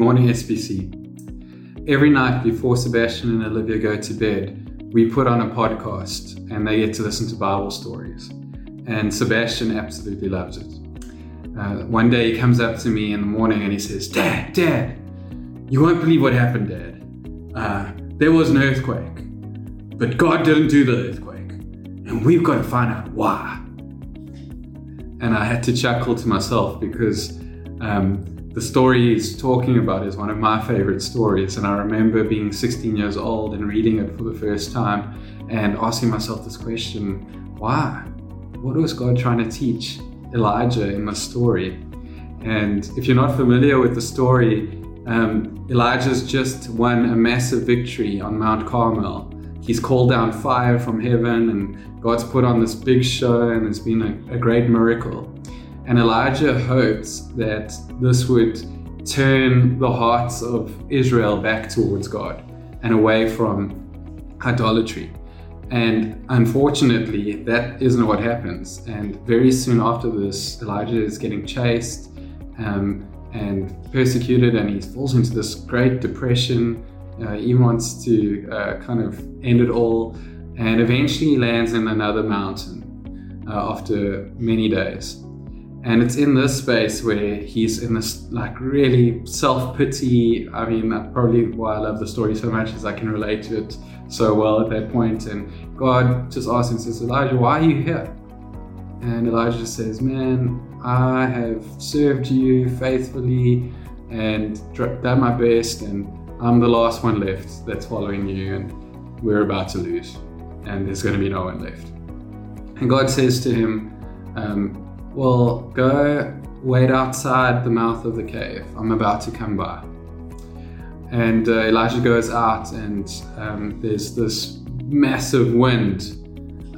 Morning SBC. Every night before Sebastian and Olivia go to bed, we put on a podcast and they get to listen to Bible stories. And Sebastian absolutely loves it. One day he comes up to me in the morning and he says, Dad, you won't believe what happened, Dad. There was an earthquake, but God didn't do the earthquake. And we've got to find out why. And I had to chuckle to myself because the story he's talking about is one of my favorite stories, and I remember being 16 years old and reading it for the first time and asking myself this question, why? What was God trying to teach Elijah in this story? And if you're not familiar with the story, Elijah's just won a massive victory on Mount Carmel. He's called down fire from heaven and God's put on this big show and it's been a great miracle. And Elijah hopes that this would turn the hearts of Israel back towards God and away from idolatry. And unfortunately, that isn't what happens. And very soon after this, Elijah is getting chased and persecuted, and he falls into this great depression. He wants to kind of end it all, and eventually lands in another mountain after many days. And it's in this space where he's in this like really self-pity. I mean, that's probably why I love the story so much, is I can relate to it so well at that point. And God just asks him, says, Elijah, why are you here? And Elijah says, man, I have served you faithfully and done my best. And I'm the last one left that's following you, and we're about to lose. And there's going to be no one left. And God says to him, well, go wait outside the mouth of the cave. I'm about to come by. And Elijah goes out, and there's this massive wind,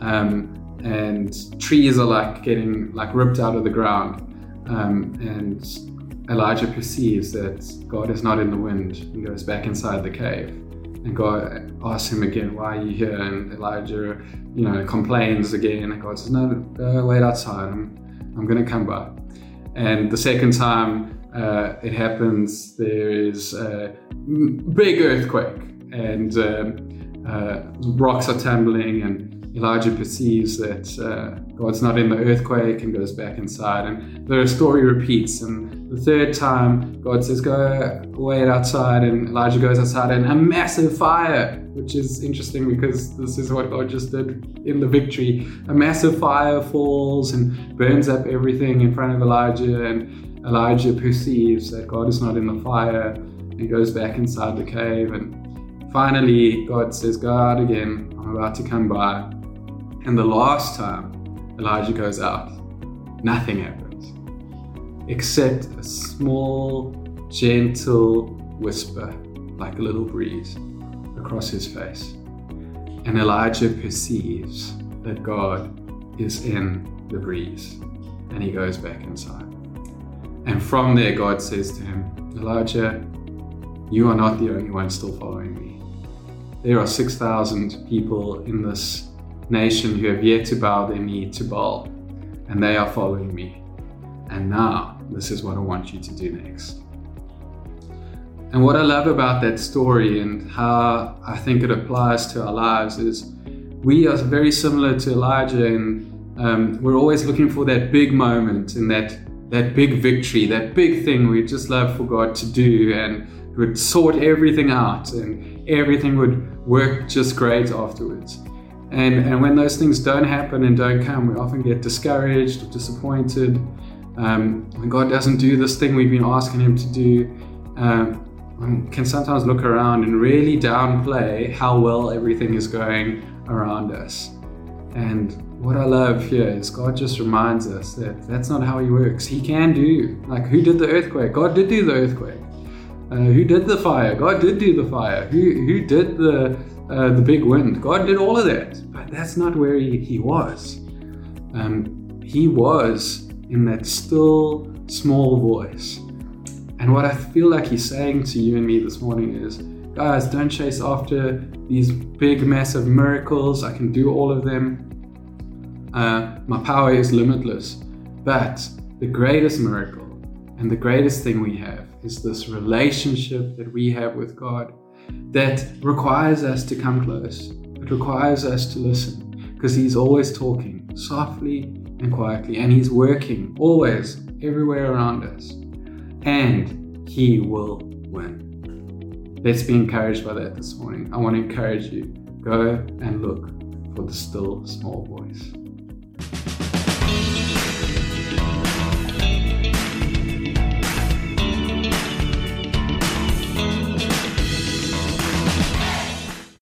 and trees are like getting like ripped out of the ground. And Elijah perceives that God is not in the wind. He goes back inside the cave, and God asks him again, why are you here? And Elijah, complains again, and God says, no, go wait outside. I'm going to come by. And the second time it happens, there is a big earthquake, and rocks are tumbling, and Elijah perceives that God's not in the earthquake and goes back inside. And the story repeats. And the third time, God says, go wait outside, and Elijah goes outside, and a massive fire, which is interesting because this is what God just did in the victory. A massive fire falls and burns up everything in front of Elijah, and Elijah perceives that God is not in the fire and goes back inside the cave. And finally, God says, go out again, I'm about to come by. And the last time, Elijah goes out, nothing happens, except a small, gentle whisper, like a little breeze, across his face. And Elijah perceives that God is in the breeze, and he goes back inside. And from there, God says to him, Elijah, you are not the only one still following me. There are 6,000 people in this nation who have yet to bow their knee to Baal, and they are following me. And now this is what I want you to do next. And what I love about that story and how I think it applies to our lives is we are very similar to Elijah, and we're always looking for that big moment and that big victory, that big thing we just love for God to do, and would sort everything out and everything would work just great afterwards. And when those things don't happen and don't come, we often get discouraged, disappointed. When God doesn't do this thing we've been asking him to do, can sometimes look around and really downplay how well everything is going around us. And what I love here is God just reminds us that that's not how he works. He can do, like, who did the earthquake? God did do the earthquake. Who did the fire? God did do the fire. Who did the big wind? God did all of that. But that's not where he was. He was in that still small voice. And what I feel like he's saying to you and me this morning is, guys, don't chase after these big, massive miracles. I can do all of them. My power is limitless. But the greatest miracle and the greatest thing we have is this relationship that we have with God that requires us to come close. It requires us to listen, because He's always talking softly and quietly, and He's working always everywhere around us, and He will win. Let's be encouraged by that this morning. I want to encourage you, go and look for the still small voice.